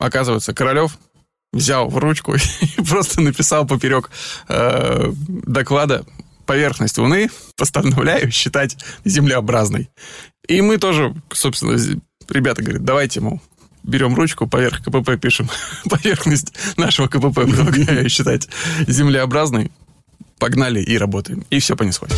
Оказывается, Королёв взял в ручку и просто написал поперек доклада: поверхность Луны постановляю считать землеобразной. И мы тоже, собственно, ребята говорят, давайте, мол, берем ручку, поверх КПП пишем поверхность нашего КПП предлагаю считать землеобразной. Погнали и работаем. И все понеслось.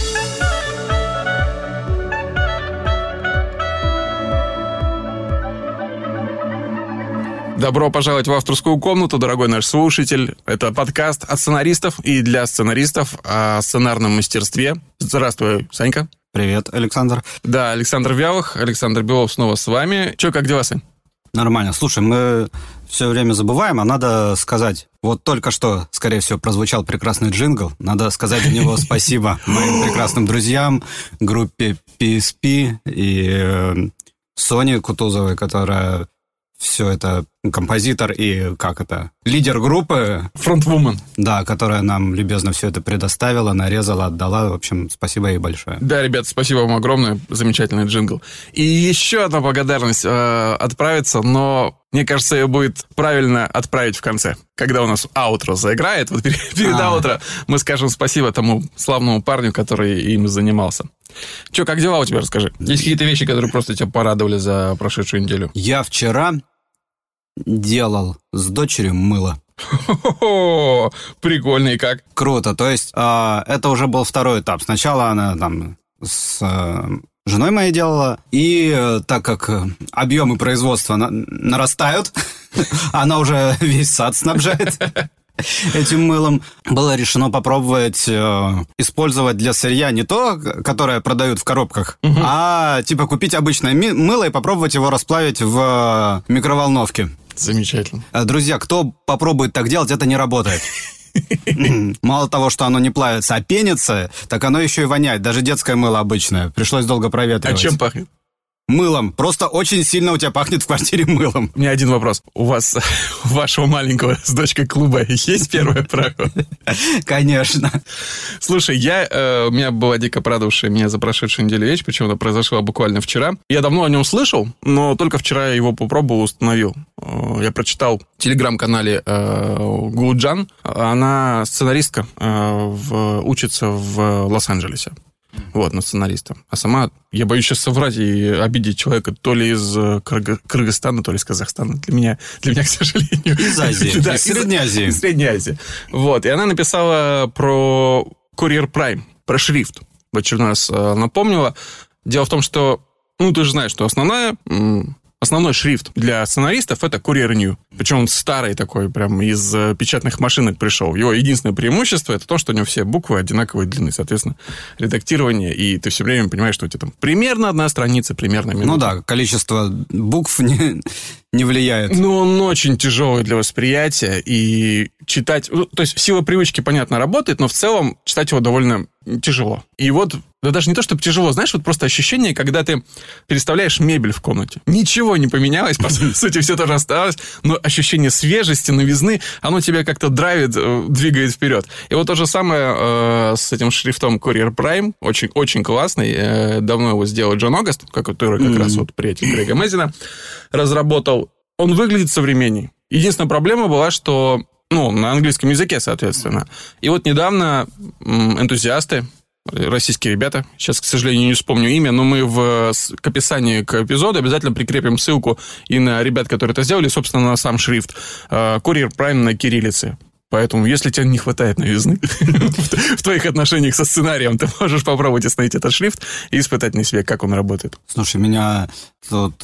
Добро пожаловать в авторскую комнату, дорогой наш слушатель. Это подкаст от сценаристов и для сценаристов о сценарном мастерстве. Здравствуй, Санька. Привет, Александр. Да, Александр Вялых, Александр Белов снова с вами. Че, как дела, Сань? Нормально. Слушай, мы все время забываем, а надо сказать... Вот только что, скорее всего, прозвучал прекрасный джингл. Надо сказать за него спасибо моим прекрасным друзьям, группе PSP и Соне Кутузовой, которая... Все это композитор и, лидер группы. Фронтвумен. Да, которая нам любезно все это предоставила, нарезала, отдала. В общем, спасибо ей большое. Да, ребят, спасибо вам огромное. Замечательный джингл. И еще одна благодарность отправится, но, мне кажется, ее будет правильно отправить в конце. Когда у нас аутро заиграет, вот перед аутро мы скажем спасибо тому славному парню, который им занимался. Че, как дела у тебя, расскажи? Есть какие-то вещи, которые просто тебя порадовали за прошедшую неделю? Я вчера... делал с дочерью мыло. О-о-о, прикольно, и как? Круто, то есть это уже был второй этап. Сначала она там с женой моей делала, и так как объемы производства нарастают, она уже весь сад снабжает этим мылом, было решено попробовать использовать для сырья не то, которое продают в коробках, а типа купить обычное мыло и попробовать его расплавить в микроволновке. Замечательно. Друзья, кто попробует так делать, это не работает. Мало того, что оно не плавится, а пенится, так оно еще и воняет. Даже детское мыло обычное. Пришлось долго проветривать. А чем пахнет? Мылом. Просто очень сильно у тебя пахнет в квартире мылом. У меня один вопрос. У вашего маленького с дочкой клуба есть первое правило? Конечно. Слушай, у меня была дико порадовавшая меня за прошедшую неделю вещь, причем она произошла буквально вчера. Я давно о нем слышал, но только вчера я его попробовал, установил. Я прочитал в телеграм-канале Гулджан. Она сценаристка, учится в Лос-Анджелесе. Вот, на сценариста. А сама, я боюсь сейчас соврать и обидеть человека то ли из Кыргызстана, то ли из Казахстана. Для меня, к сожалению. Из Азии. Да, из Средней Азии. Из Средней Азии. Вот. И она написала про Courier Prime, про шрифт. В очередной раз напомнила. Дело в том, что, ты же знаешь, что основной шрифт для сценаристов — это Courier New. Причем он старый такой, прям из печатных машинок пришел. Его единственное преимущество — это то, что у него все буквы одинаковой длины. Соответственно, редактирование, и ты все время понимаешь, что у тебя там примерно одна страница, примерно минута. Ну да, количество букв не влияет. Но он очень тяжелый для восприятия, и читать... то есть сила привычки, понятно, работает, но в целом читать его довольно тяжело. И вот... Да даже не то, чтобы тяжело, знаешь, вот просто ощущение, когда ты переставляешь мебель в комнате. Ничего не поменялось, по сути, все тоже осталось, но ощущение свежести, новизны, оно тебя как-то драйвит, двигает вперед. И вот то же самое с этим шрифтом Courier Prime, очень-очень классный, давно его сделал Джон Огаст, который как раз вот приятель Грега Мазина разработал. Он выглядит современней. Единственная проблема была, что, на английском языке, соответственно. И вот недавно энтузиасты, российские ребята, сейчас, к сожалению, не вспомню имя, но мы к описанию к эпизоду обязательно прикрепим ссылку и на ребят, которые это сделали, собственно, на сам шрифт. Courier Prime на кириллице. Поэтому, если тебе не хватает новизны в твоих отношениях со сценарием, ты можешь попробовать остановить этот шрифт и испытать на себе, как он работает. Слушай, меня тут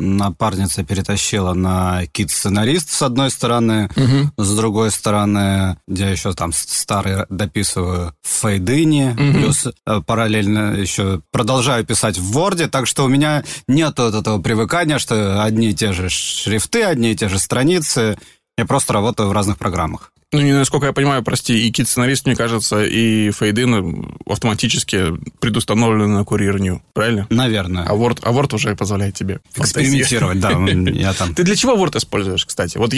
напарница перетащила на Кит Сценарист, с одной стороны. С другой стороны, я еще там старый дописываю в Fade In, плюс параллельно еще продолжаю писать в Word, так что у меня нет вот этого привыкания, что одни и те же шрифты, одни и те же страницы... Я просто работаю в разных программах. Насколько я понимаю, прости, и Кит Сценарист, мне кажется, и Fade In автоматически предустановлены на Courier New, правильно? Наверное. А Word уже позволяет тебе экспериментировать, да. Я там. Ты для чего Word используешь, кстати? Вот у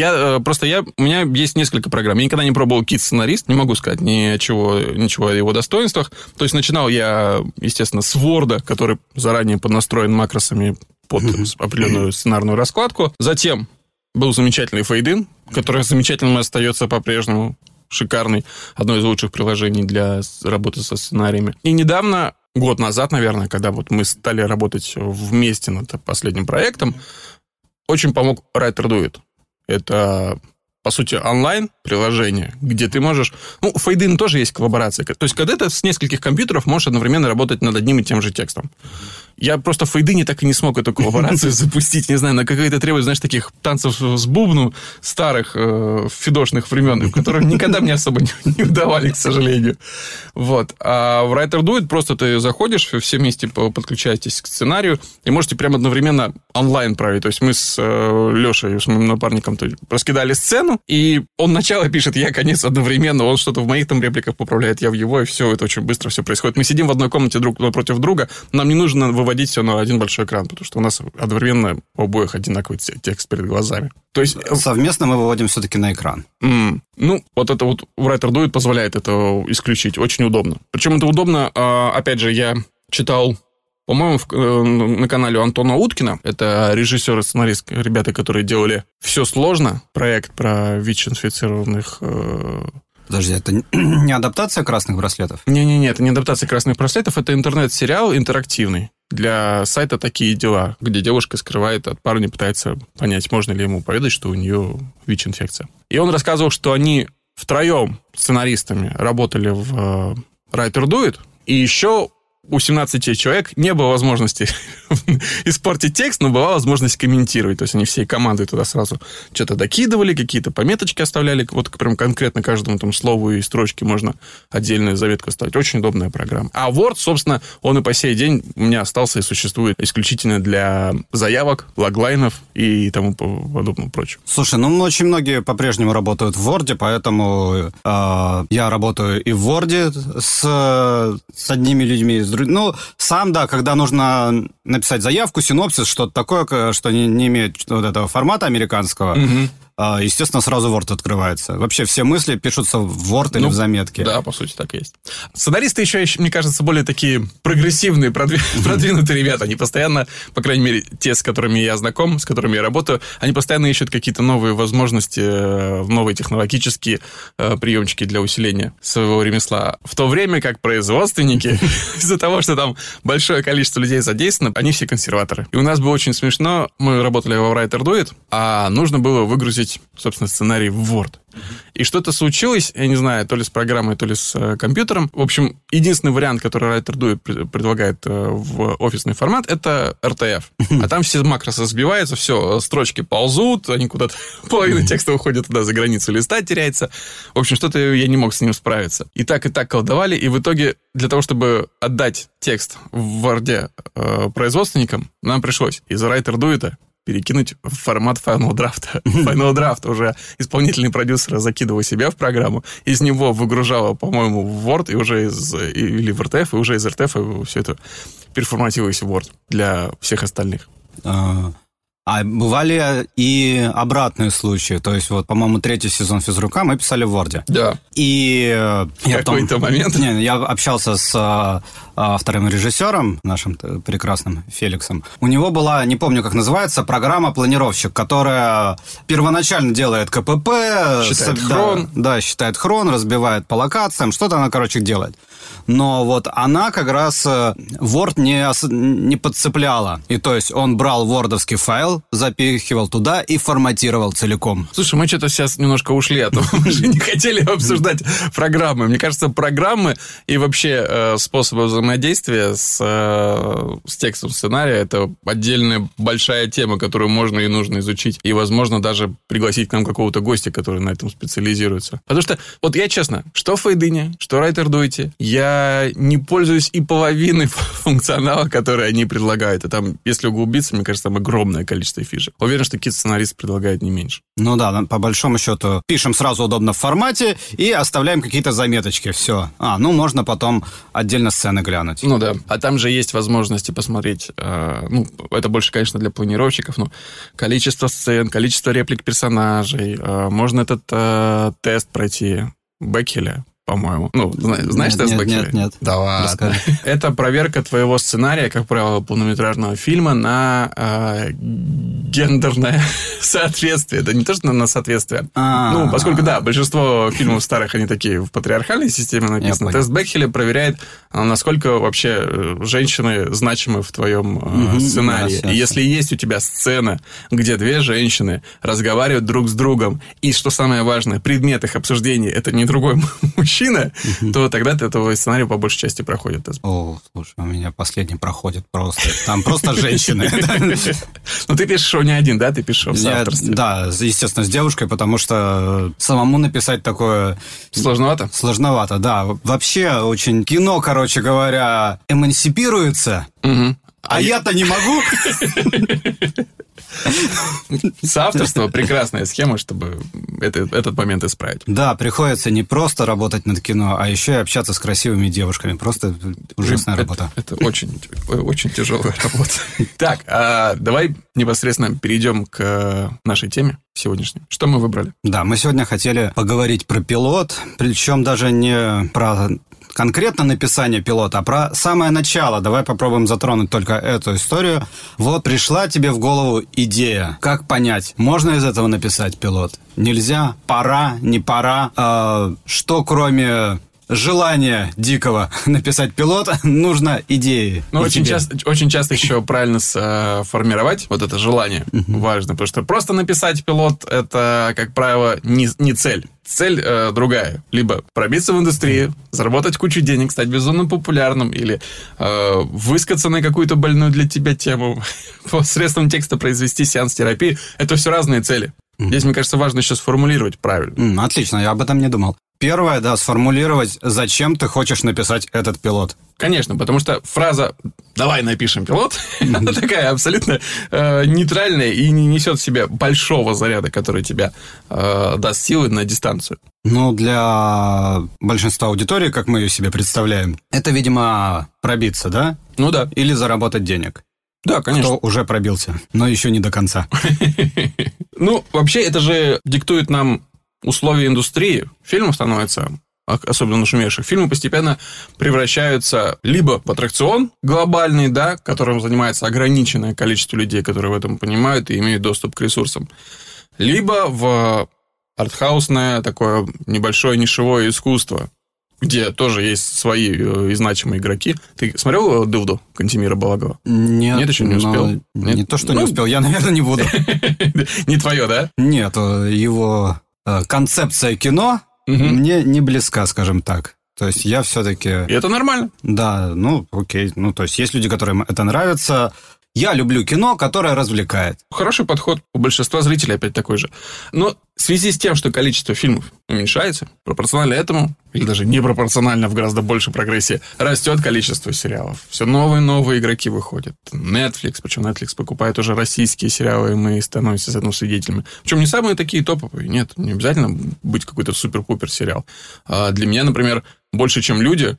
меня есть несколько программ. Я никогда не пробовал Кит Сценарист, не могу сказать ничего о его достоинствах. То есть начинал я, естественно, с Word, который заранее поднастроен макросами под определенную сценарную раскладку. Затем Был замечательный Fade In, который замечательным остается по-прежнему. Шикарный. Одно из лучших приложений для работы со сценариями. И недавно, год назад, наверное, когда вот мы стали работать вместе над последним проектом, очень помог WriterDuet. Это, по сути, онлайн-приложение, где ты можешь... Ну, в Fade In тоже есть коллаборация. То есть, когда ты с нескольких компьютеров можешь одновременно работать над одним и тем же текстом. Я просто в Fade In так и не смог эту коллаборацию запустить. Не знаю, на какие-то требуют, знаешь, таких танцев с бубном старых фидошных времен, которые никогда мне особо не удавали, к сожалению. Вот. А в WriterDuet просто ты заходишь, все вместе подключаетесь к сценарию и можете прямо одновременно онлайн править. То есть, мы с Лешей, с моим напарником, раскидали сцену, и он начало пишет, я конец одновременно, он что-то в моих там репликах поправляет, я в его, и все, это очень быстро все происходит. Мы сидим в одной комнате друг напротив друга, нам не нужно выводить все на один большой экран, потому что у нас одновременно у обоих одинаковый текст перед глазами. То есть... Совместно мы выводим все-таки на экран. Ну, вот это вот WriterDuet позволяет это исключить, очень удобно. Причем это удобно, опять же, я читал... По-моему, на канале Антона Уткина, это режиссер и сценарист, ребята, которые делали «Все сложно», проект про ВИЧ-инфицированных... Подожди, это не адаптация «Красных браслетов»? Не-не-не, это не адаптация «Красных браслетов», это интернет-сериал интерактивный для сайта «Такие дела», где девушка скрывает от парня, пытается понять, можно ли ему поведать, что у нее ВИЧ-инфекция. И он рассказывал, что они втроем сценаристами работали в WriterDuet, и еще... У 17 человек не было возможности испортить текст, но была возможность комментировать. То есть они всей командой туда сразу что-то докидывали, какие-то пометочки оставляли. Вот прям конкретно каждому там слову и строчке можно отдельную заметку ставить. Очень удобная программа. А Word, собственно, он и по сей день у меня остался и существует исключительно для заявок, логлайнов и тому подобного прочего. Слушай, ну очень многие по-прежнему работают в Word, поэтому я работаю и в Word с одними людьми, ну, сам, да, когда нужно написать заявку, синопсис, что-то такое, что не имеет вот этого формата американского, естественно, сразу Word открывается. Вообще все мысли пишутся в Word или в заметке. Да, по сути, так и есть. Сценаристы еще, мне кажется, более такие прогрессивные, продвинутые ребята. Они постоянно, по крайней мере, те, с которыми я знаком, с которыми я работаю, они постоянно ищут какие-то новые возможности, новые технологические приемчики для усиления своего ремесла. В то время как производственники, из-за того, что там большое количество людей задействовано, они все консерваторы. И у нас было очень смешно. Мы работали в WriterDuet, а нужно было выгрузить, собственно, сценарий в Word. И что-то случилось, я не знаю, то ли с программой, то ли с компьютером. В общем, единственный вариант, который WriterDuet предлагает в офисный формат, это RTF. А там все макросы сбиваются, все, строчки ползут, они куда-то... Половина текста уходит туда за границу, листа теряется. В общем, что-то я не мог с ним справиться. И так колдовали, и в итоге для того, чтобы отдать текст в Word производственникам, нам пришлось из WriterDuet перекинуть в формат Final Draft. Final Draft уже исполнительный продюсер закидывал себя в программу, из него выгружало, по-моему, в Word, и уже или в RTF, и уже из RTF все это перформатилось в Word для всех остальных. А бывали и обратные случаи. То есть, вот, по-моему, 3-й сезон «Физрука» мы писали в Word. Да. И... В какой-то момент. Я общался с вторым режиссером, нашим прекрасным Феликсом. У него была, не помню, как называется, программа-планировщик, которая первоначально делает КПП. Считает хрон. Да, считает хрон, разбивает по локациям. Что-то она, короче, делает. Но вот она как раз Word не подцепляла. И то есть, он брал вордовский файл, запихивал туда и форматировал целиком. Слушай, мы что-то сейчас немножко ушли, а то мы же не хотели обсуждать программы. Мне кажется, программы и вообще способы взаимодействия с текстом сценария — это отдельная большая тема, которую можно и нужно изучить. И, возможно, даже пригласить к нам какого-то гостя, который на этом специализируется. Потому что, вот я честно, что в Fade In, что в WriterDuet, я не пользуюсь и половиной функционала, который они предлагают. И там, если углубиться, мне кажется, там огромное количество фишек. Уверен, что Кит Сценарист предлагает не меньше. Ну да, по большому счету пишем сразу удобно в формате и оставляем какие-то заметочки. Все. Ну можно потом отдельно сцены глянуть. Ну да. А там же есть возможности посмотреть, ну, это больше, конечно, для планировщиков, но количество сцен, количество реплик персонажей. Можно этот тест пройти Беккеля. по-моему. Ну, знаешь, тест Беккеля? Нет. Да ладно. Это проверка твоего сценария, как правило, полнометражного фильма на гендерное соответствие. Да не то, что на соответствие. Ну, поскольку, да, большинство фильмов старых, они такие в патриархальной системе написаны. Тест Беккеля проверяет, насколько вообще женщины значимы в твоем сценарии. И если есть у тебя сцена, где две женщины разговаривают друг с другом, и, что самое важное, предмет их обсуждений – это не другой мужчина, то тогда ты этого сценария по большей части проходит. О, слушай, у меня последний проходит просто. Там просто женщины. Ну, ты пишешь его не один, да? Ты пишешь его в соавторстве. Да, естественно, с девушкой, потому что самому написать такое... Сложновато? Сложновато, да. Вообще, очень кино, короче говоря, эмансипируется, а я-то не могу... Соавторство – прекрасная схема, чтобы этот момент исправить. Да, приходится не просто работать над кино, а еще и общаться с красивыми девушками. Просто ужасная работа. Это очень, очень тяжелая работа. Так, давай непосредственно перейдем к нашей теме сегодняшней. Что мы выбрали? Да, мы сегодня хотели поговорить про пилот, причем даже не про... конкретно написание пилота, а про самое начало. Давай попробуем затронуть только эту историю. Вот пришла тебе в голову идея. Как понять, можно из этого написать пилот? Нельзя? Пора? Не пора? Что кроме... желание дикого написать пилот, нужно идеи. Ну, очень часто еще правильно сформировать вот это желание. Важно, потому что просто написать пилот, это, как правило, не цель. Цель другая. Либо пробиться в индустрию, заработать кучу денег, стать безумно популярным, или выскаться на какую-то больную для тебя тему, посредством текста произвести сеанс терапии. Это все разные цели. Здесь, мне кажется, важно еще сформулировать правильно. Отлично, я об этом не думал. Первое, да, сформулировать, зачем ты хочешь написать этот пилот. Конечно, потому что фраза «давай напишем пилот», она такая абсолютно нейтральная и не несет в себе большого заряда, который тебя даст силы на дистанцию. Ну, для большинства аудитории, как мы ее себе представляем, это, видимо, пробиться, да? Ну да. Или заработать денег. Да, конечно. Кто уже пробился, но еще не до конца. Ну, вообще, это же диктует нам... условия индустрии, фильмов становятся, особенно нашумевших, фильмы постепенно превращаются либо в аттракцион глобальный, да, которым занимается ограниченное количество людей, которые в этом понимают и имеют доступ к ресурсам, либо в артхаусное такое небольшое нишевое искусство, где тоже есть свои и значимые игроки. Ты смотрел «Дылду» Кантемира Балагова? Нет. Нет, еще не успел? Нет? Не то, что не успел, я, наверное, не буду. Не твое, да? Нет, его... концепция кино мне не близка, скажем так. То есть я все-таки... И это нормально. Да, ну окей. Ну, то есть есть люди, которым это нравится. Я люблю кино, которое развлекает. Хороший подход. У большинства зрителей опять такой же. Но в связи с тем, что количество фильмов уменьшается, пропорционально этому, или даже непропорционально в гораздо большей прогрессии, растет количество сериалов. Все новые и новые игроки выходят. Netflix, причем Netflix покупает уже российские сериалы, и мы становимся с этим свидетелями. Причем не самые такие топовые. Нет, не обязательно быть какой-то супер-пупер сериал. А для меня, например, «Больше, чем люди»,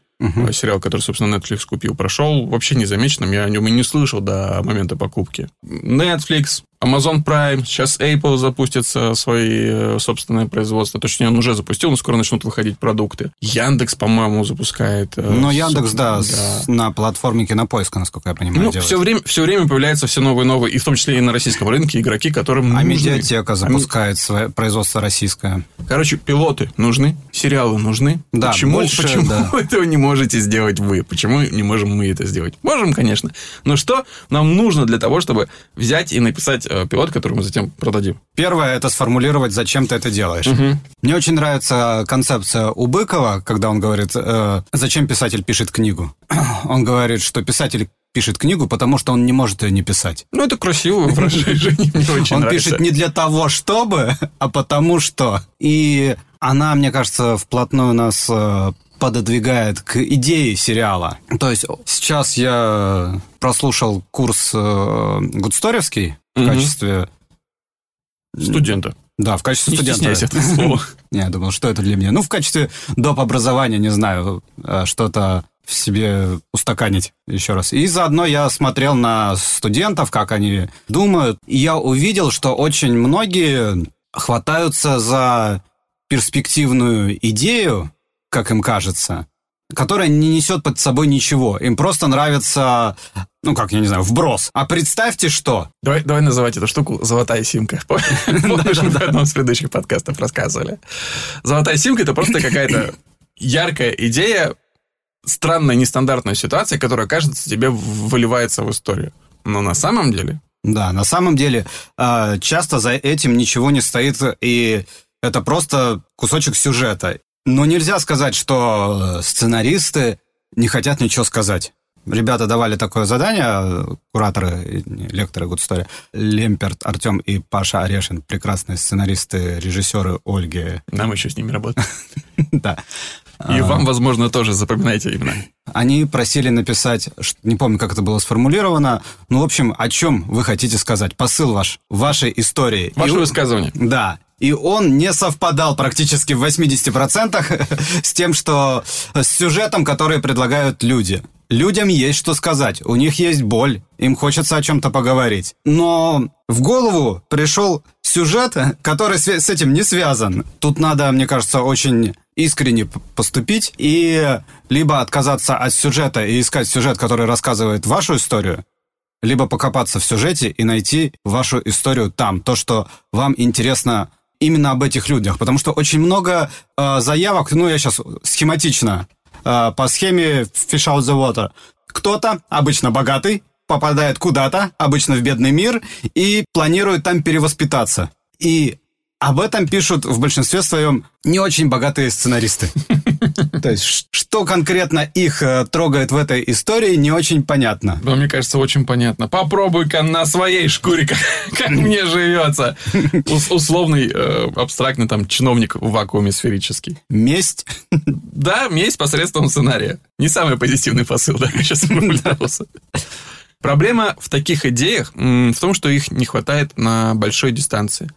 сериал, который, собственно, Netflix купил, прошел вообще незамеченным. Я о нем и не слышал до момента покупки. Netflix, Amazon Prime, сейчас Apple запустится свои собственные производства. Точнее, он уже запустил, но скоро начнут выходить продукты. Яндекс, по-моему, запускает. Ну, Яндекс, да, на платформе Кинопоиска, насколько я понимаю, делает. Все время появляются все новые и новые, и в том числе и на российском рынке, игроки, которым нужны. А медиатека запускает свое производство российское. Короче, пилоты нужны, сериалы нужны. Да, почему этого не можете сделать вы? Почему не можем мы это сделать? Можем, конечно. Но что нам нужно для того, чтобы взять и написать пилот, который мы затем продадим? Первое – это сформулировать, зачем ты это делаешь. Мне очень нравится концепция у Быкова, когда он говорит, зачем писатель пишет книгу. Он говорит, что писатель пишет книгу, потому что он не может ее не писать. Ну, это красивое выражение, мне очень нравится. Он пишет не для того, чтобы, а потому что. И она, мне кажется, вплотную нас... пододвигает к идее сериала. То есть сейчас я прослушал курс гудсториевский в качестве... студента. Да, в качестве студента. Не стесняйся этого слова. Я думал, что это для меня. Ну, в качестве доп. Образования, не знаю, что-то в себе устаканить еще раз. И заодно я смотрел на студентов, как они думают. И я увидел, что очень многие хватаются за перспективную идею, как им кажется, которая не несет под собой ничего. Им просто нравится, ну как, я не знаю, вброс. А представьте, что... Давай называть эту штуку «золотая симка». Помнишь, мы в одном из предыдущих подкастов рассказывали. «Золотая симка» — это просто какая-то яркая идея, странная, нестандартная ситуация, которая, кажется, тебе выливается в историю. Но на самом деле... Да, на самом деле часто за этим ничего не стоит, и это просто кусочек сюжета. Но нельзя сказать, что сценаристы не хотят ничего сказать. Ребята давали такое задание, кураторы, лекторы Good Story, Лемперт, Артем и Паша Орешин, прекрасные сценаристы, режиссеры Ольги. Нам еще с ними работать. Да. И вам, возможно, тоже запоминайте имена. Они просили написать, не помню, как это было сформулировано, но, в общем, о чем вы хотите сказать, посыл ваш, вашей истории. Ваше высказывание. Да. И он не совпадал практически в 80% с тем, что... с сюжетом, который предлагают люди. Людям есть что сказать, у них есть боль, им хочется о чем-то поговорить. Но в голову пришел сюжет, который с этим не связан. Тут надо, мне кажется, очень искренне поступить и либо отказаться от сюжета и искать сюжет, который рассказывает вашу историю, либо покопаться в сюжете и найти вашу историю там, то, что вам интересно именно об этих людях. Потому что очень много заявок, ну, я сейчас схематично, по схеме Fish Out the Water. Кто-то, обычно богатый, попадает куда-то, обычно в бедный мир, и планирует там перевоспитаться. И об этом пишут в большинстве своем не очень богатые сценаристы. То есть, что конкретно их трогает в этой истории, не очень понятно. Да, мне кажется, очень понятно. Попробуй-ка на своей шкуре, как мне живется. Условный, абстрактный там чиновник в вакууме сферический. Месть? Да, месть посредством сценария. Не самый позитивный посыл, да, я сейчас формулировался. Проблема в таких идеях в том, что их не хватает на большой дистанции.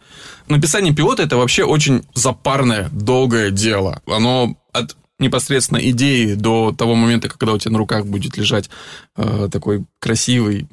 Написание пилота – это вообще очень запарное, долгое дело. Оно от непосредственно идеи до того момента, когда у тебя на руках будет лежать такой красивый,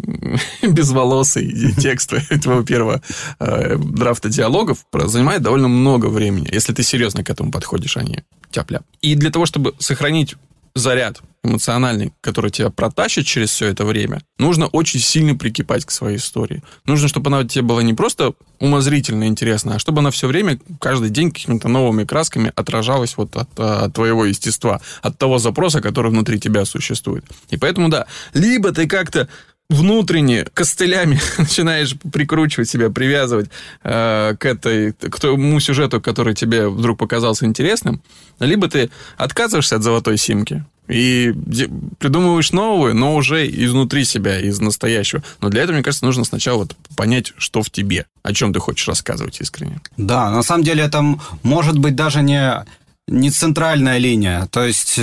безволосый текст твоего первого драфта диалогов, занимает довольно много времени, если ты серьезно к этому подходишь, а не тяп-ляп. И для того, чтобы сохранить заряд эмоциональный, который тебя протащит через все это время, нужно очень сильно прикипать к своей истории. Нужно, чтобы она тебе была не просто умозрительно интересна, а чтобы она все время, каждый день какими-то новыми красками отражалась вот от твоего естества, от того запроса, который внутри тебя существует. И поэтому, да, либо ты как-то внутренне, костылями начинаешь прикручивать себя, привязывать к тому сюжету, который тебе вдруг показался интересным, либо ты отказываешься от золотой симки и придумываешь новую, но уже изнутри себя, из настоящего. Но для этого, мне кажется, нужно сначала вот понять, что в тебе, о чем ты хочешь рассказывать искренне. Да, на самом деле это может быть даже не центральная линия. То есть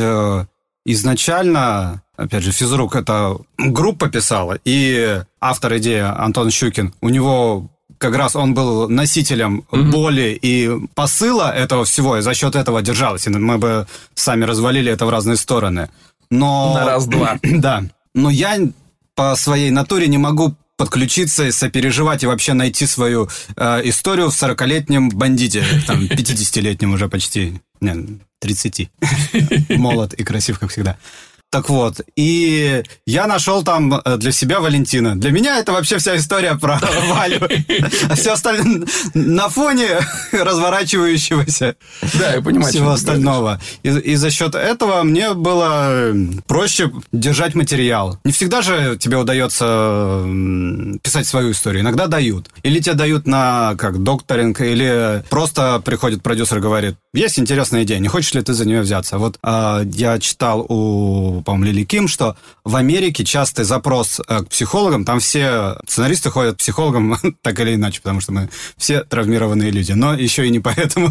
изначально... Опять же, «Физрук» — это группа писала, и автор идеи Антон Щукин, у него как раз он был носителем боли и посыла этого всего, и за счет этого держалась. И мы бы сами развалили это в разные стороны. Но... На раз-два. Да. Но я по своей натуре не могу подключиться и сопереживать, и вообще найти свою историю в 40-летнем бандите, там, 50-летнем уже почти, не, 30. Молод и красив, как всегда. Так вот, и я нашел там для себя Валентина. Для меня это вообще вся история про Валю. А все остальное на фоне разворачивающегося всего остального. И за счет этого мне было проще держать материал. Не всегда же тебе удается писать свою историю. Иногда дают. Или тебе дают на как докторинг, или просто приходит продюсер и говорит, есть интересная идея, не хочешь ли ты за нее взяться? Вот я читал у по-моему, Лили Ким, что в Америке частый запрос к психологам, там все сценаристы ходят к психологам так или иначе, потому что мы все травмированные люди, но еще и не поэтому.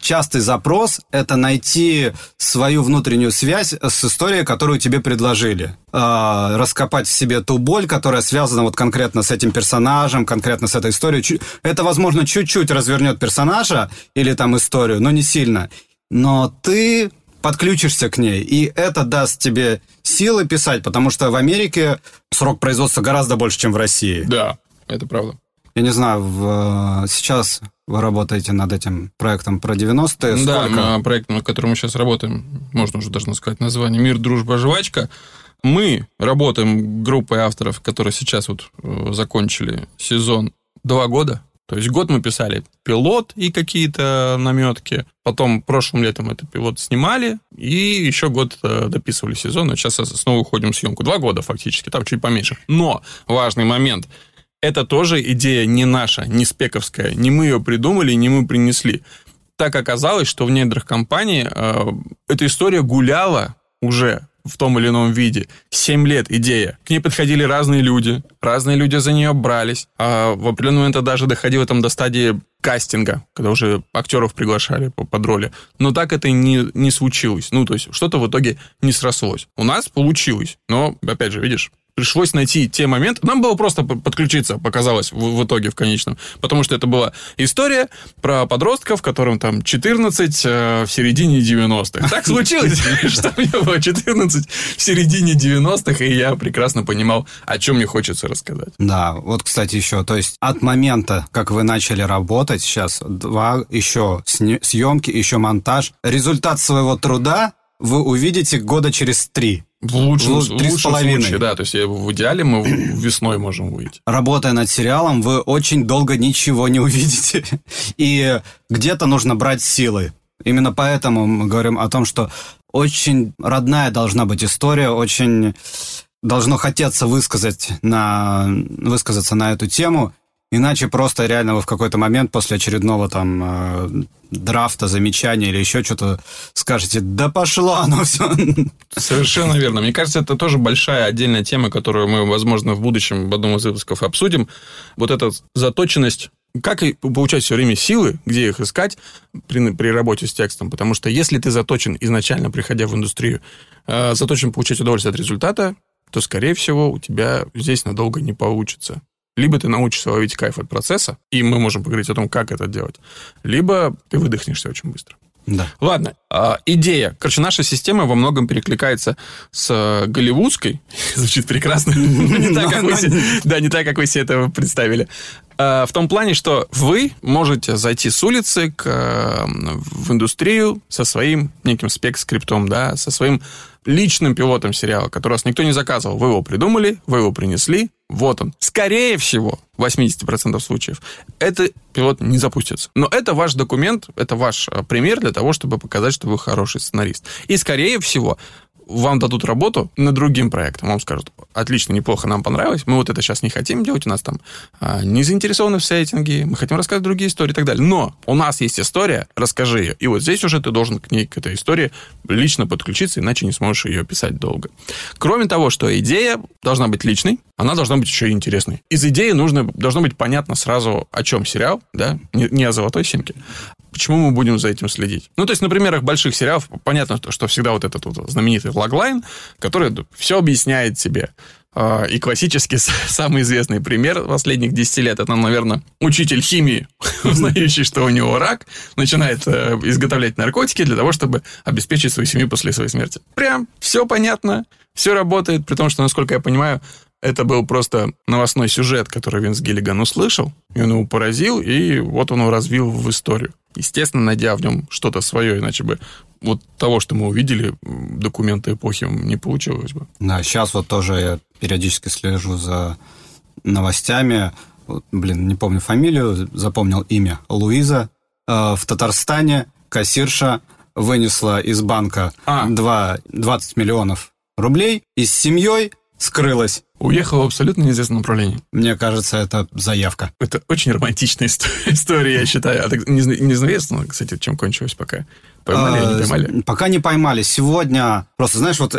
Частый запрос – это найти свою внутреннюю связь с историей, которую тебе предложили. Раскопать в себе ту боль, которая связана вот конкретно с этим персонажем, конкретно с этой историей. Это, возможно, чуть-чуть развернет персонажа или там историю, но не сильно. Но ты... подключишься к ней, и это даст тебе силы писать, потому что в Америке срок производства гораздо больше, чем в России. Да, это правда. Я не знаю, сейчас вы работаете над этим проектом про 90-е. Да, проект, над которым мы сейчас работаем, можно уже даже сказать название, «Мир, дружба, жвачка». Мы работаем группой авторов, которые сейчас вот закончили сезон 2 года. То есть год мы писали пилот и какие-то наметки. Потом прошлым летом этот пилот снимали. И еще год дописывали сезон. А сейчас снова уходим в съемку. 2 года фактически, там чуть поменьше. Но важный момент. Это тоже идея не наша, не спековская. Не мы ее придумали, не мы принесли. Так оказалось, что в недрах компании эта история гуляла уже в том или ином виде. 7 лет идея. К ней подходили разные люди. Разные люди за нее брались. А в определенный момент это даже доходило там до стадии кастинга, когда уже актеров приглашали под роли. Но так это и не случилось. Ну, то есть, что-то в итоге не срослось. У нас получилось. Но, опять же, видишь, пришлось найти те моменты. Нам было просто подключиться, показалось, в итоге, в конечном. Потому что это была история про подростков, которым там 14 в середине 90-х. Так случилось, что мне было 14 в середине 90-х, и я прекрасно понимал, о чем мне хочется рассказать. Да, вот, кстати, еще, то есть от момента, как вы начали работать, сейчас 2, еще съемки, еще монтаж. Результат своего труда вы увидите года через 3. В лучшем случае, да. То есть в идеале мы весной можем выйти. Работая над сериалом, вы очень долго ничего не увидите. И где-то нужно брать силы. Именно поэтому мы говорим о том, что очень родная должна быть история, очень должно хотеться высказаться на эту тему. Иначе просто реально вы в какой-то момент после очередного там драфта, замечания или еще что-то скажете, да пошло оно все. Совершенно верно. Мне кажется, это тоже большая отдельная тема, которую мы, возможно, в будущем в одном из выпусков обсудим. Вот эта заточенность. Как получать все время силы, где их искать при работе с текстом? Потому что если ты заточен изначально, приходя в индустрию, заточен получать удовольствие от результата, то, скорее всего, у тебя здесь надолго не получится. Либо ты научишься ловить кайф от процесса, и мы можем поговорить о том, как это делать, либо ты выдохнешься очень быстро. Да. Ладно, идея. Короче, наша система во многом перекликается с голливудской. Звучит прекрасно, но не так, как вы себе это представили. В том плане, что вы можете зайти с улицы в индустрию со своим неким спек-скриптом, да, со своим личным пилотом сериала, который вас никто не заказывал. Вы его придумали, вы его принесли, вот он. Скорее всего, в 80% случаев этот пилот не запустится. Но это ваш документ, это ваш пример для того, чтобы показать, что вы хороший сценарист. И, скорее всего, вам дадут работу над другим проектом. Вам скажут, отлично, неплохо, нам понравилось, мы вот это сейчас не хотим делать, у нас там не заинтересованы в сеттинге, мы хотим рассказать другие истории и так далее. Но у нас есть история, расскажи ее. И вот здесь уже ты должен к ней, к этой истории, лично подключиться, иначе не сможешь ее писать долго. Кроме того, что идея должна быть личной, она должна быть еще и интересной. Из идеи должно быть понятно сразу, о чем сериал, да, не о золотой семке. Почему мы будем за этим следить? Ну, то есть на примерах больших сериалов понятно, что всегда вот этот вот знаменитый логлайн, который все объясняет тебе. И классический, самый известный пример последних 10 лет, это, наверное, учитель химии, узнающий, что у него рак, начинает изготовлять наркотики для того, чтобы обеспечить свою семью после своей смерти. Прям все понятно, все работает, при том, что, насколько я понимаю, это был просто новостной сюжет, который Винс Гиллиган услышал, и он его поразил, и вот он его развил в историю. Естественно, найдя в нем что-то свое, иначе бы вот того, что мы увидели, документы эпохи не получилось бы. Да, сейчас вот тоже я периодически слежу за новостями. Блин, не помню фамилию, запомнил имя. Луиза в Татарстане, кассирша, вынесла из банка 20 миллионов рублей и с семьей скрылась. Уехала в абсолютно неизвестном направлении. Мне кажется, это заявка. Это очень романтичная история, я считаю. А так неизвестно, кстати, чем кончилось пока. Поймали или не поймали? Пока не поймали. Сегодня, просто, знаешь, вот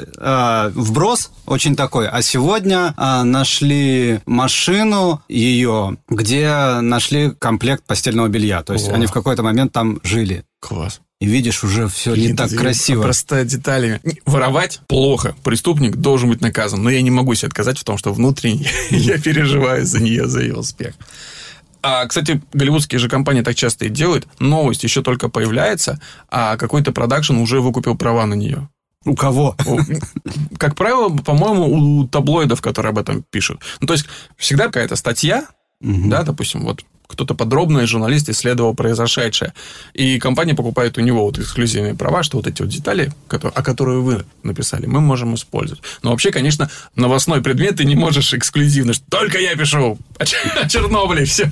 вброс очень такой. А сегодня нашли машину ее, где нашли комплект постельного белья. То есть они в какой-то момент там жили. Класс. И видишь, уже все не так красиво. Просто детали. Воровать плохо. Преступник должен быть наказан. Но я не могу себе отказать в том, что внутренне я переживаю за нее, за ее успех. А, кстати, голливудские же компании так часто и делают. Новость еще только появляется, а какой-то продакшн уже выкупил права на нее. У кого? Как правило, по-моему, у таблоидов, которые об этом пишут. Ну, то есть, всегда какая-то статья, Угу. Да, допустим, вот кто-то подробно, журналист, исследовал произошедшее. И компания покупает у него вот эксклюзивные права, что вот эти вот детали, о которых вы написали, мы можем использовать. Но вообще, конечно, новостной предмет ты не можешь эксклюзивно. Только я пишу о Чернобыле, все.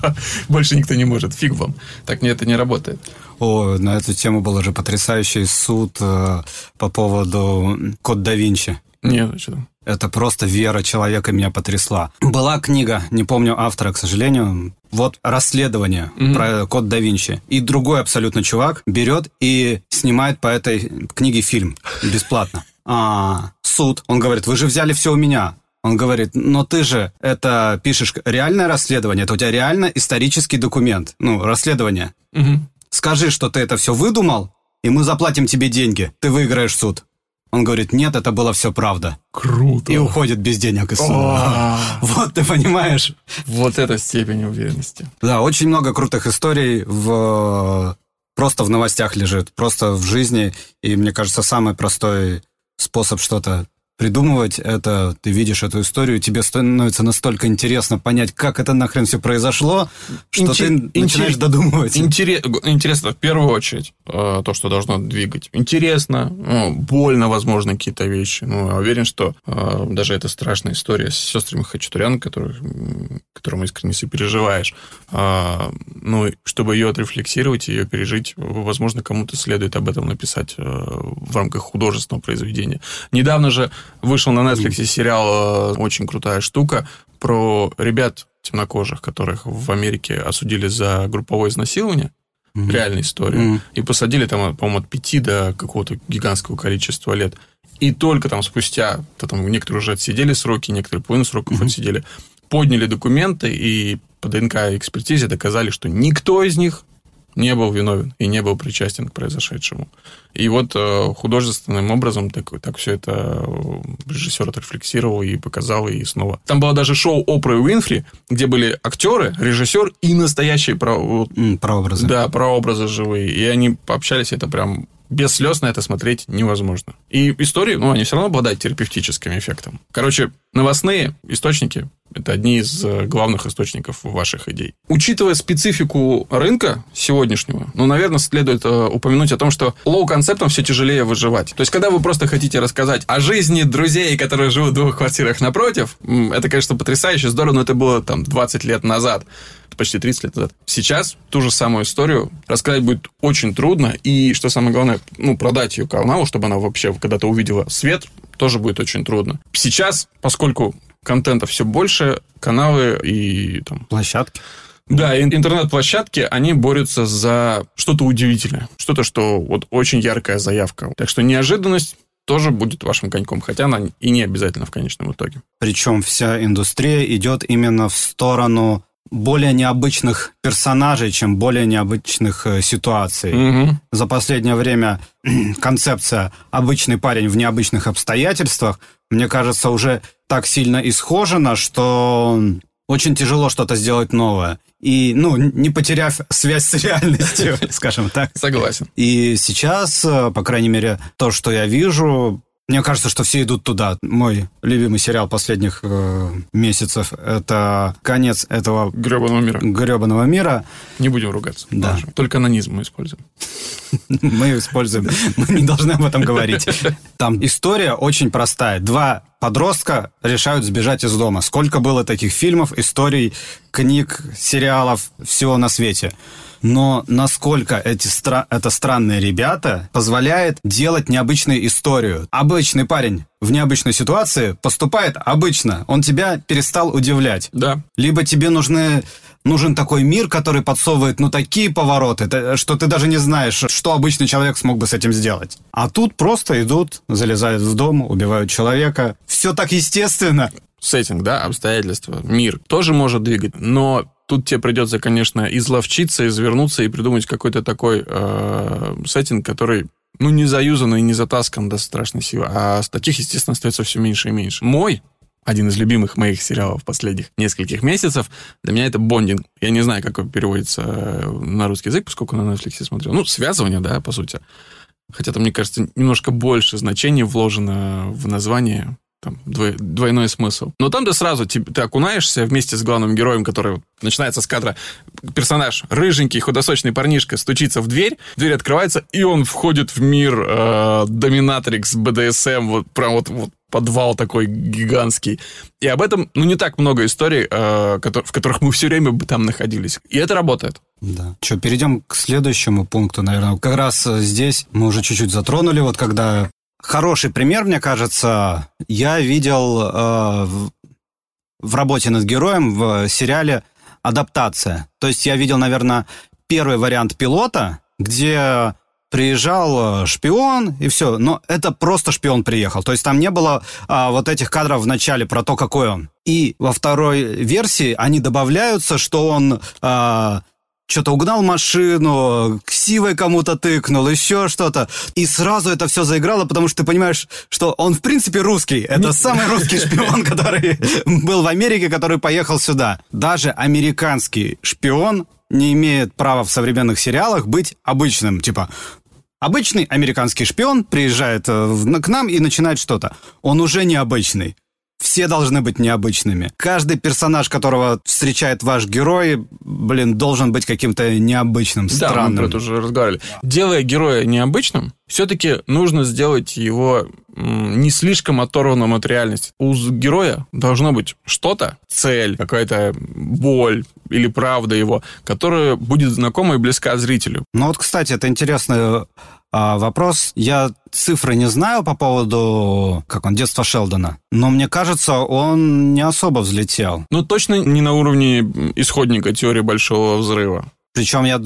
Больше никто не может, фиг вам. Так это не работает. О, на эту тему был уже потрясающий суд по поводу «Код да Винчи». Нет, что? Это просто вера человека меня потрясла. Была книга, не помню автора, к сожалению, вот расследование про Код да Винчи. И другой абсолютно чувак берет и снимает по этой книге фильм бесплатно. Суд, он говорит, вы же взяли все у меня. Он говорит, но ты же это пишешь реальное расследование, это у тебя реально исторический документ, ну, расследование. Скажи, что ты это все выдумал, и мы заплатим тебе деньги, ты выиграешь суд. Он говорит, нет, это было все правда. Круто. И уходит без денег из суда. Вот ты понимаешь. Вот это степень уверенности. Да, очень много крутых историй просто в новостях лежит, просто в жизни. И мне кажется, самый простой способ что-то придумывать, это ты видишь эту историю, тебе становится настолько интересно понять, как это нахрен все произошло, что ты начинаешь додумывать. Интересно в первую очередь то, что должно двигать. Интересно, больно, возможно, какие-то вещи. Ну, я уверен, что даже эта страшная история с сестрами Хачатурян, которому искренне сопереживаешь, чтобы ее отрефлексировать, ее пережить, возможно, кому-то следует об этом написать в рамках художественного произведения. Недавно же вышел на Netflix сериал «Очень крутая штука» про ребят темнокожих, которых в Америке осудили за групповое изнасилование. Реальная история. И посадили там, по-моему, от 5 до какого-то гигантского количества лет. И только там спустя... Там некоторые уже отсидели сроки, некоторые половину сроков отсидели. Подняли документы и по ДНК-экспертизе доказали, что никто из них не был виновен и не был причастен к произошедшему. И вот художественным образом так все это режиссер отрефлексировал и показал, и снова. Там было даже шоу Опры Уинфри, где были актеры, режиссер и настоящие прообразы. Да, прообразы живые. И они пообщались, это прям без слез на это смотреть невозможно. И истории, они все равно обладают терапевтическим эффектом. Короче, новостные источники – это одни из главных источников ваших идей. Учитывая специфику рынка сегодняшнего, наверное, следует упомянуть о том, что лоу-концептом все тяжелее выживать. То есть, когда вы просто хотите рассказать о жизни друзей, которые живут в 2 квартирах напротив, это, конечно, потрясающе, здорово, но это было 20 лет назад, почти 30 лет назад. Сейчас ту же самую историю рассказать будет очень трудно, и, что самое главное, продать ее каналу, чтобы она вообще когда-то увидела свет, тоже будет очень трудно. Сейчас, поскольку контента все больше, каналы и... площадки. Да, интернет-площадки, они борются за что-то удивительное. Что-то, что очень яркая заявка. Так что неожиданность тоже будет вашим коньком, хотя она и не обязательно в конечном итоге. Причем вся индустрия идет именно в сторону более необычных персонажей, чем более необычных ситуаций. За последнее время концепция «обычный парень в необычных обстоятельствах», мне кажется, уже так сильно исхожена, что очень тяжело что-то сделать новое. И, не потеряв связь с реальностью, скажем так. Согласен. И сейчас, по крайней мере, то, что я вижу... Мне кажется, что все идут туда. Мой любимый сериал последних месяцев – это конец этого грёбаного мира. Не будем ругаться. Да. Только анонизм мы используем. Мы используем. Мы не должны об этом говорить. Там история очень простая. 2 подростка решают сбежать из дома. Сколько было таких фильмов, историй, книг, сериалов, всего на свете. Но насколько это странные ребята позволяет делать необычную историю. Обычный парень в необычной ситуации поступает обычно. Он тебя перестал удивлять. Да. Либо тебе нужен такой мир, который подсовывает, такие повороты, что ты даже не знаешь, что обычный человек смог бы с этим сделать. А тут просто идут, залезают в дом, убивают человека. Все так естественно. Сеттинг, да, обстоятельства, мир тоже может двигать, но тут тебе придется, конечно, изловчиться, извернуться и придумать какой-то такой сеттинг, который, не заюзан и не затаскан до страшной силы. А таких, естественно, остается все меньше и меньше. Один из любимых моих сериалов последних нескольких месяцев. Для меня это «Бондинг». Я не знаю, как он переводится на русский язык, поскольку на Netflix смотрел. «Связывание», да, по сути. Хотя там, мне кажется, немножко больше значений вложено в название. там двойной смысл. Но там ты сразу ты окунаешься вместе с главным героем, который начинается с кадра. Персонаж рыженький, худосочный парнишка стучится в дверь открывается, и он входит в мир доминатрикс, БДСМ, вот прям вот подвал такой гигантский. И об этом, не так много историй, в которых мы все время бы там находились. И это работает. Да. Что, перейдем к следующему пункту, наверное. Как раз здесь мы уже чуть-чуть затронули, вот когда... Хороший пример, мне кажется, я видел в работе над героем в сериале «Адаптация». То есть я видел, наверное, первый вариант пилота, где приезжал шпион и все. Но это просто шпион приехал. То есть там не было вот этих кадров в начале про то, какой он. И во второй версии они добавляются, что он... что-то угнал машину, ксивой кому-то тыкнул, еще что-то. И сразу это все заиграло, потому что ты понимаешь, что он в принципе русский. Это самый русский шпион, который был в Америке, который поехал сюда. Даже американский шпион не имеет права в современных сериалах быть обычным. Типа, обычный американский шпион приезжает к нам и начинает что-то. Он уже необычный. Все должны быть необычными. Каждый персонаж, которого встречает ваш герой, должен быть каким-то необычным, странным. Да, мы про это уже разговаривали. Делая героя необычным, все-таки нужно сделать его не слишком оторванным от реальности. У героя должно быть что-то, цель, какая-то боль или правда его, которая будет знакома и близка зрителю. Ну вот, кстати, это интересный вопрос. Я цифры не знаю по поводу, детства Шелдона, но мне кажется, он не особо взлетел. Ну точно не на уровне исходника теории Большого Взрыва. Причем я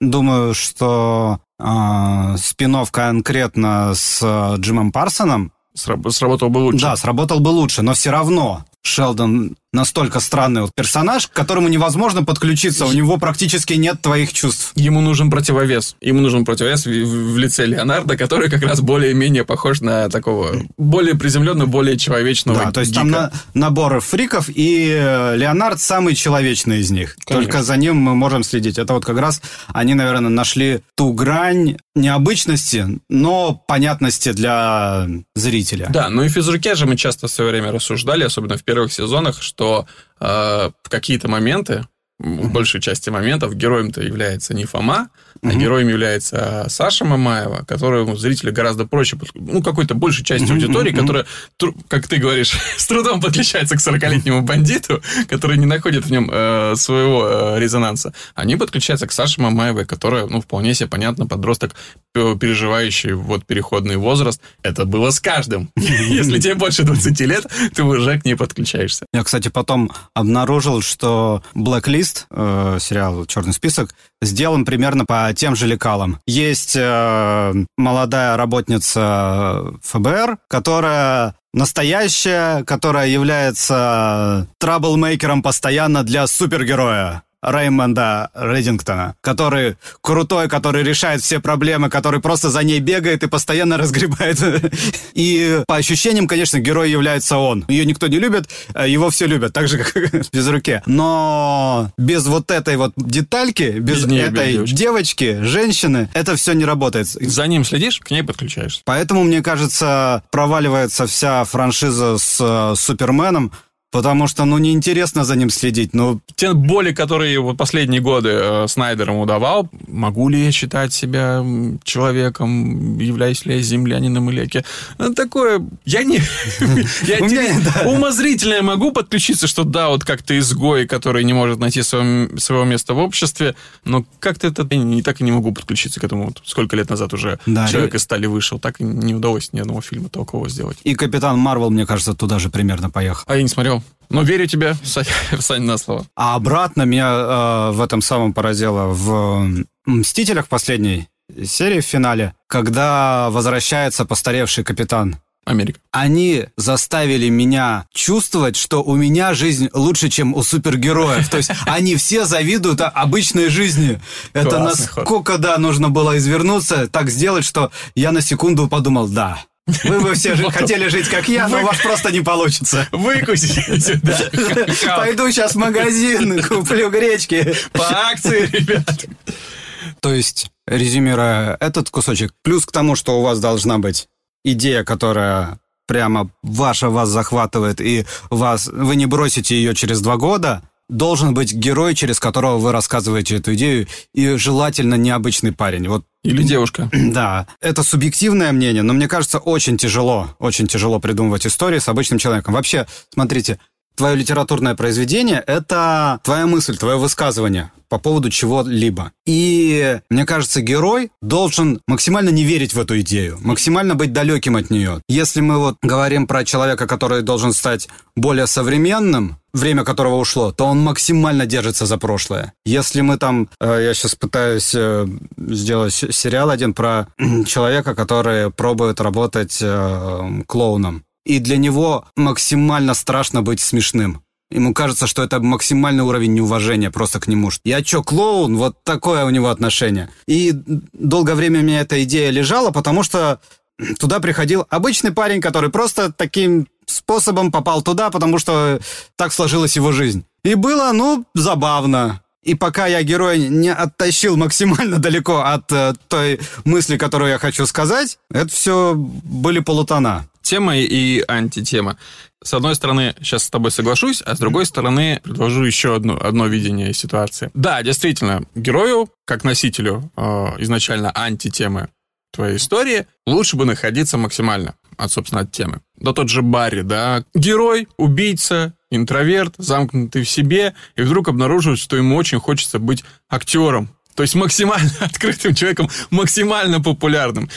думаю, что... спин-офф конкретно с Джимом Парсоном сработал бы лучше. Да, сработал бы лучше, но все равно Шелдон настолько странный персонаж, к которому невозможно подключиться, у него практически нет твоих чувств. Ему нужен противовес. Ему нужен противовес в лице Леонардо, который как раз более-менее похож на такого более приземленного, более человечного гика. Да, то есть там набор фриков, и Леонард самый человечный из них. Конечно. Только за ним мы можем следить. Это вот как раз они, наверное, нашли ту грань необычности, но понятности для зрителя. Да, и в «Физруке» же мы часто в свое время рассуждали, особенно в первых сезонах, что в какие-то моменты, в большей части моментов, героем-то является не Фома, а героем является Саша Мамаева, которому зрителю гораздо проще, какой-то большей части аудитории, которая, как ты говоришь, с трудом подключается к 40-летнему бандиту, который не находит в нем своего резонанса. Они подключаются к Саше Мамаевой, которая, вполне себе понятно, подросток, переживающий переходный возраст. Это было с каждым. Если тебе больше 20 лет, ты уже к ней подключаешься. Я, кстати, потом обнаружил, что Blacklist, сериал «Черный список», сделан примерно по тем же лекалам. Есть молодая работница ФБР, которая настоящая, которая является траблмейкером постоянно для супергероя Реймонда Реддингтона, который крутой, который решает все проблемы, который просто за ней бегает и постоянно разгребает. И по ощущениям, конечно, герой является он. Ее никто не любит, его все любят, так же, как в «Физруке». Но без вот этой детальки, без этой девочки, женщины, это все не работает. За ним следишь, к ней подключаешься. Поэтому, мне кажется, проваливается вся франшиза с «Суперменом», потому что, неинтересно за ним следить. Те боли, которые последние годы Снайдером удавал, могу ли я считать себя человеком, являюсь ли я землянином или океаном? Такое... Я не... Умозрительно я могу подключиться, что да, как-то изгой, который не может найти своего места в обществе, но как-то это так и не могу подключиться к этому. Сколько лет назад уже «Человек из стали» вышел, так и не удалось ни одного фильма толкового сделать. И «Капитан Марвел», мне кажется, туда же примерно поехал. А я не смотрел. Но верю тебе, Сань, на слово. А обратно меня в этом самом поразило в «Мстителях» последней серии в финале, когда возвращается постаревший капитан Америка. Они заставили меня чувствовать, что у меня жизнь лучше, чем у супергероев. То есть они все завидуют обычной жизни. Это насколько, нужно было извернуться, так сделать, что я на секунду подумал, да. Вы бы все хотели жить, как я, но у вас просто не получится. Выкусите. Пойду сейчас в магазин, куплю гречки. По акции, ребят. То есть, резюмируя этот кусочек, плюс к тому, что у вас должна быть идея, которая прямо ваша вас захватывает, и вы не бросите ее через 2 года, должен быть герой, через которого вы рассказываете эту идею, и желательно необычный парень. Вот. Или девушка. Да. Это субъективное мнение, но мне кажется, очень тяжело придумывать истории с обычным человеком. Вообще, смотрите, твое литературное произведение — это твоя мысль, твое высказывание по поводу чего-либо. И, мне кажется, герой должен максимально не верить в эту идею, максимально быть далеким от нее. Если мы вот говорим про человека, который должен стать более современным, время которого ушло, то он максимально держится за прошлое. Если мы там... я сейчас пытаюсь сделать сериал один про человека, который пробует работать клоуном. И для него максимально страшно быть смешным. Ему кажется, что это максимальный уровень неуважения просто к нему. Я чё, клоун? Вот такое у него отношение. И долгое время у меня эта идея лежала, потому что туда приходил обычный парень, который просто таким способом попал туда, потому что так сложилась его жизнь. И было, забавно. И пока я героя не оттащил максимально далеко от той мысли, которую я хочу сказать, это все были полутона. Тема и антитема. С одной стороны, сейчас с тобой соглашусь, а с другой стороны, предложу еще одно видение ситуации. Да, действительно, герою, как носителю изначально антитемы твоей истории, лучше бы находиться максимально от темы. Да тот же Барри, да, герой, убийца, интроверт, замкнутый в себе, и вдруг обнаруживает, что ему очень хочется быть актером. То есть максимально открытым человеком, максимально популярным.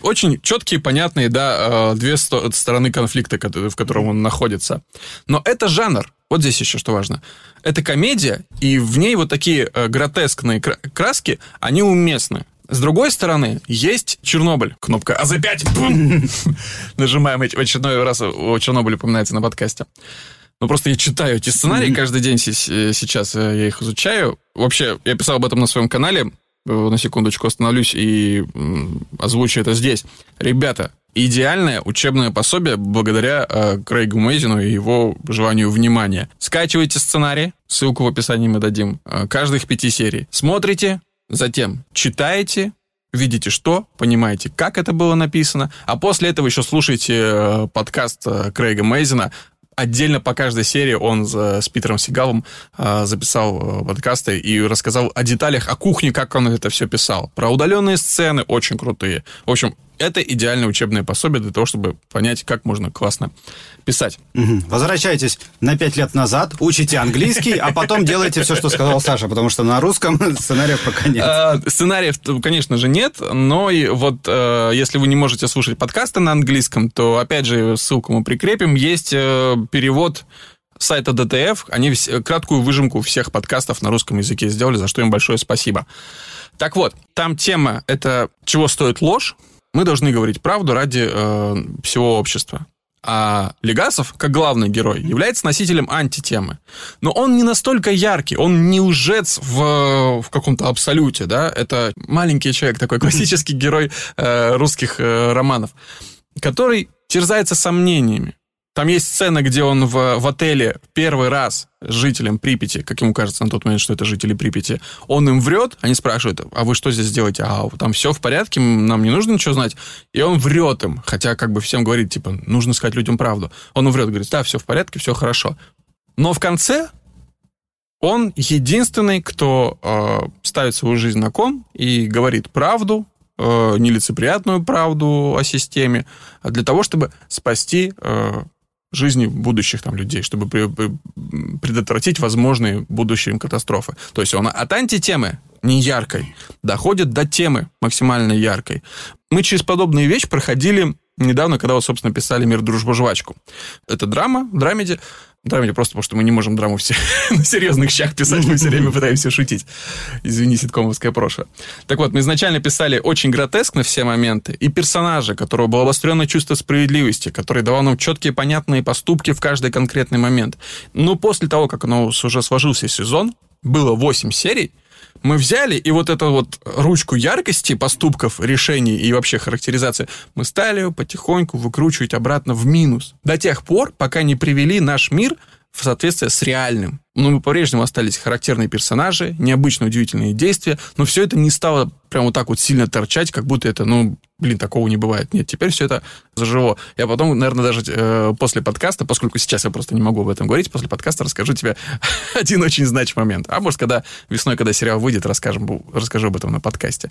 Очень четкие, понятные, да, две стороны конфликта, в котором он находится. Но это жанр. Вот здесь еще что важно. Это комедия, и в ней вот такие гротескные краски, они уместны. С другой стороны, есть Чернобыль. Кнопка АЗ5. Бум! Нажимаем в очередной раз. О Чернобыле упоминается на подкасте. Просто я читаю эти сценарии каждый день сейчас, я их изучаю. Вообще, я писал об этом на своем канале. На секундочку остановлюсь и озвучу это здесь. Ребята, идеальное учебное пособие благодаря Грегу Мазину и его желанию внимания. Скачивайте сценарии, ссылку в описании мы дадим, каждых 5 серий. Смотрите, затем читаете, видите что, понимаете, как это было написано, а после этого еще слушайте подкаст Грега Мазина. Отдельно по каждой серии он с Питером Сигалом записал подкасты и рассказал о деталях, о кухне, как он это все писал. Про удаленные сцены очень крутые. В общем, это идеальное учебное пособие для того, чтобы понять, как можно классно писать. Возвращайтесь на 5 лет назад, учите английский, а потом делайте все, что сказал Саша, потому что на русском сценариев пока нет. Сценариев, конечно же, нет, но и вот если вы не можете слушать подкасты на английском, то, опять же, ссылку мы прикрепим. Есть перевод сайта DTF. Они краткую выжимку всех подкастов на русском языке сделали, за что им большое спасибо. Так вот, там тема — это «Чего стоит ложь?». Мы должны говорить правду ради всего общества. А Легасов, как главный герой, является носителем антитемы. Но он не настолько яркий, он не лжец в каком-то абсолюте, да? Это маленький человек, такой классический герой русских романов, который терзается сомнениями. Там есть сцена, где он в отеле первый раз жителям Припяти, как ему кажется на тот момент, что это жители Припяти, он им врет, они спрашивают: а вы что здесь делаете? А там все в порядке, нам не нужно ничего знать. И он врет им, хотя как бы всем говорит, типа, нужно сказать людям правду. Он им врет, говорит: да, все в порядке, все хорошо. Но в конце он единственный, кто ставит свою жизнь на кон и говорит правду, нелицеприятную правду о системе, для того, чтобы спасти... жизни будущих там людей, чтобы предотвратить возможные будущие им катастрофы. То есть он от антитемы неяркой доходит до темы максимально яркой. Мы через подобные вещи проходили недавно, когда, собственно, писали «Мир, дружба, жвачку». Это драма, драмеди. Драмеди просто потому, что мы не можем драму все на серьезных щах писать, мы все время пытаемся шутить. Извини, ситкомовское прошлое. Так вот, мы изначально писали очень гротескно все моменты, и персонажа, которого было обостренное чувство справедливости, который давал нам четкие, понятные поступки в каждый конкретный момент. Но после того, как у нас уже сложился сезон, было 8 серий, мы взяли, и вот эту вот ручку яркости поступков, решений и вообще характеризации, мы стали потихоньку выкручивать обратно в минус. До тех пор, пока не привели наш мир в соответствии с реальным. Но мы по-прежнему остались характерные персонажи, необычно удивительные действия, но все это не стало прям вот так вот сильно торчать, как будто это, такого не бывает. Нет, теперь все это зажило. Я потом, наверное, даже после подкаста, поскольку сейчас я просто не могу об этом говорить, после подкаста расскажу тебе один очень значимый момент. А может, когда весной, когда сериал выйдет, расскажу об этом на подкасте.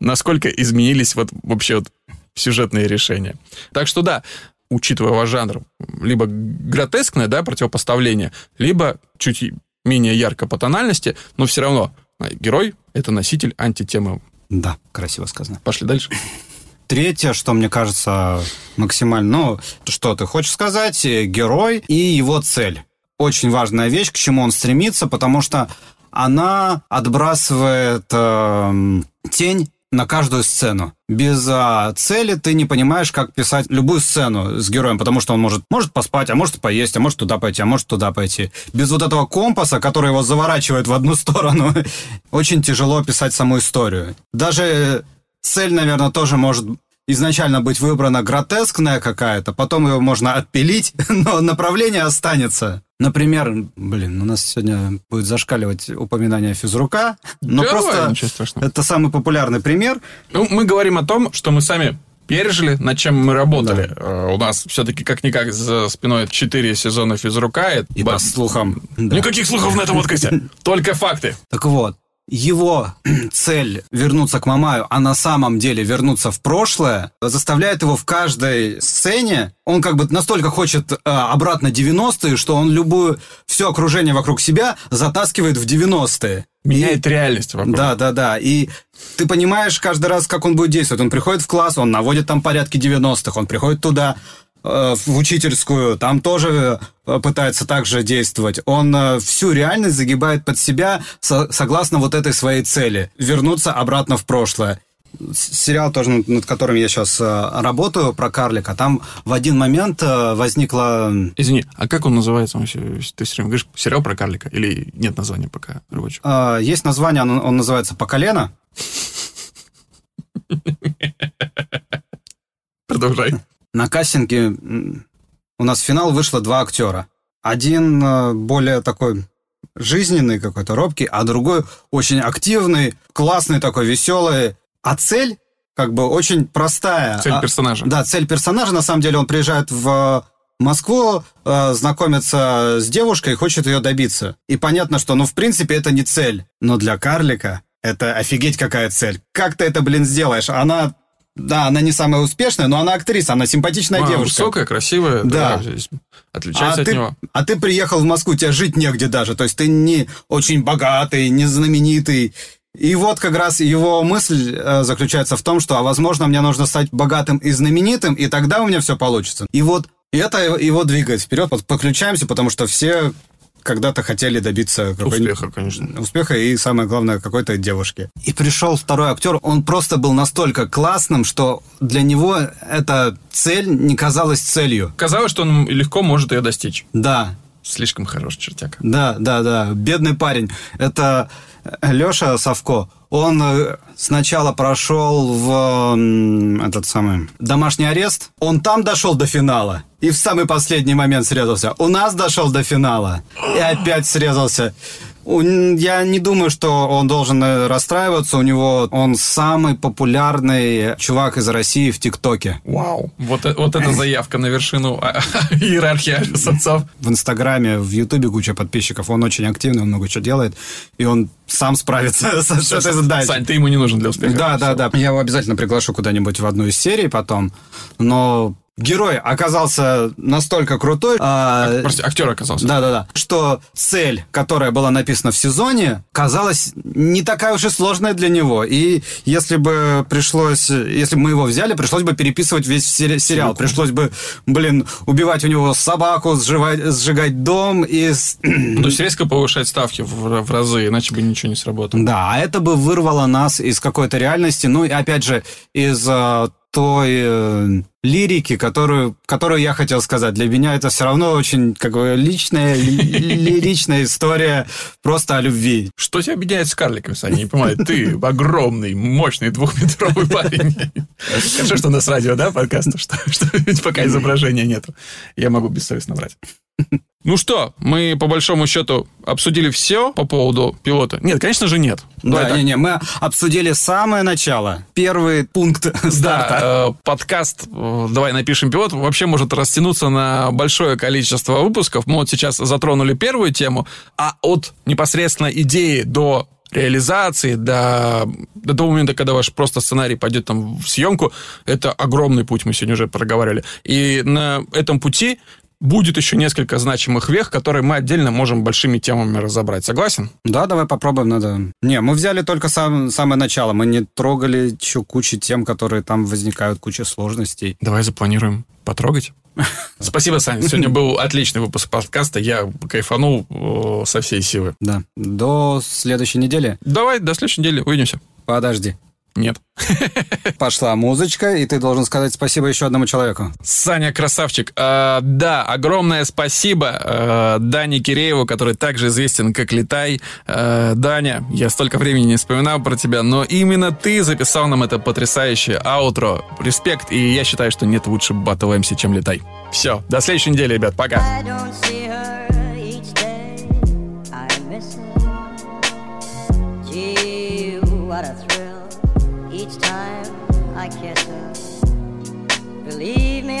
Насколько изменились вообще сюжетные решения. Так что да, учитывая ваш жанр, либо гротескное, противопоставление, либо чуть менее ярко по тональности, но все равно герой – это носитель антитемы. Да, красиво сказано. Пошли дальше. Третье, что мне кажется максимально... что ты хочешь сказать? Герой и его цель. Очень важная вещь, к чему он стремится, потому что она отбрасывает тень на каждую сцену. Без цели ты не понимаешь, как писать любую сцену с героем, потому что он может поспать, а может поесть, а может туда пойти, а может туда пойти. Без этого компаса, который его заворачивает в одну сторону, очень тяжело писать саму историю. Даже цель, наверное, тоже может изначально быть выбрана гротескная какая-то, потом ее можно отпилить, но направление останется. Например, у нас сегодня будет зашкаливать упоминание физрука, но просто это самый популярный пример. Мы говорим о том, что мы сами пережили, над чем мы работали. Да. У нас все-таки как-никак за спиной 4 сезона физрука. И по слухам. Да. Никаких слухов на этом подкасте, только факты. Так вот. Его цель вернуться к Мамаю, а на самом деле вернуться в прошлое, заставляет его в каждой сцене. Он как бы настолько хочет обратно 90-е, что он все окружение вокруг себя затаскивает в 90-е. Меняет реальность вокруг. Да. И ты понимаешь каждый раз, как он будет действовать. Он приходит в класс, он наводит там порядки 90-х, он приходит туда... в учительскую, там тоже пытается так же действовать. Он всю реальность загибает под себя согласно этой своей цели. Вернуться обратно в прошлое. Сериал тоже, над которым я сейчас работаю, про карлика, там в один момент возникла... Извини, а как он называется? Ты все время говоришь, сериал про карлика? Или нет названия пока рабочего? Есть название, он называется «По колено». Продолжай. На кастинге у нас в финал вышло 2 актера. Один более такой жизненный какой-то, робкий, а другой очень активный, классный такой, веселый. А цель как бы очень простая. Цель персонажа. Да, цель персонажа. На самом деле он приезжает в Москву, знакомится с девушкой и хочет ее добиться. И понятно, что, в принципе, это не цель. Но для карлика это офигеть какая цель. Как ты это, сделаешь? Она не самая успешная, но она актриса, она симпатичная девушка. Высокая, красивая, отличается от него. А ты приехал в Москву, тебе жить негде даже, то есть ты не очень богатый, не знаменитый. И как раз его мысль заключается в том, что, возможно, мне нужно стать богатым и знаменитым, и тогда у меня все получится. И это его двигает вперед. Подключаемся, потому что все когда-то хотели добиться... Успеха, конечно. Успеха и, самое главное, какой-то девушки. И пришел второй актер, он просто был настолько классным, что для него эта цель не казалась целью. Казалось, что он легко может ее достичь. Да. Слишком хороший чертяк. Да. Бедный парень. Это Леша Савко. Он сначала прошел в домашний арест. Он там дошел до финала. И в самый последний момент срезался. У нас дошел до финала. И опять срезался. Я не думаю, что он должен расстраиваться. Он самый популярный чувак из России в ТикТоке. Вау. Вот эта заявка на вершину иерархии соцсетей. В Инстаграме, в Ютубе куча подписчиков. Он очень активный, он много чего делает. И он сам справится с этой задачей. Сань, ты ему не нужен для успеха. Да. Я его обязательно приглашу куда-нибудь в одну из серий потом. Но... Герой оказался настолько крутой... актер оказался. Да. Что цель, которая была написана в сезоне, казалась не такая уж и сложная для него. И если бы мы его взяли, пришлось бы переписывать весь сериал. Пришлось бы, убивать у него собаку, сжигать дом и... То есть резко повышать ставки в разы, иначе бы ничего не сработало. Да, а это бы вырвало нас из какой-то реальности. И опять же, из... той лирики, которую я хотел сказать. Для меня это все равно очень личная, лиричная история просто о любви. Что тебя объединяет с карликом, Саня? Не понимаю, ты огромный, мощный, 2-метровый парень. Хорошо, что у нас радио, подкаст, что пока изображения нет. Я могу бессовестно врать. Ну что, мы по большому счету обсудили все по поводу пилота? Нет, конечно же, нет. Да, не-не, мы обсудили самое начало, первый пункт старта. Да, подкаст «Давай напишем пилот» вообще может растянуться на большое количество выпусков. Мы вот сейчас затронули первую тему, а от непосредственно идеи до реализации, до того момента, когда ваш просто сценарий пойдет там в съемку, это огромный путь, мы сегодня уже проговаривали. И на этом пути будет еще несколько значимых вех, которые мы отдельно можем большими темами разобрать. Согласен? Да, давай попробуем. Надо. Не, мы взяли только самое начало. Мы не трогали еще кучу тем, которые там возникают, куча сложностей. Давай запланируем потрогать. Спасибо, Саня. Сегодня был отличный выпуск подкаста. Я кайфанул со всей силы. Да. До следующей недели. Давай, до следующей недели. Увидимся. Подожди. Нет. Пошла музычка, и ты должен сказать спасибо еще одному человеку. Саня, красавчик. Да, огромное спасибо Дане Кирееву, который также известен как Летай. Даня, я столько времени не вспоминал про тебя, но именно ты записал нам это потрясающее аутро. Респект, и я считаю, что нет лучше Battle MC, чем Летай. Все, до следующей недели, ребят, пока. Each time I kiss her, believe me,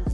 face.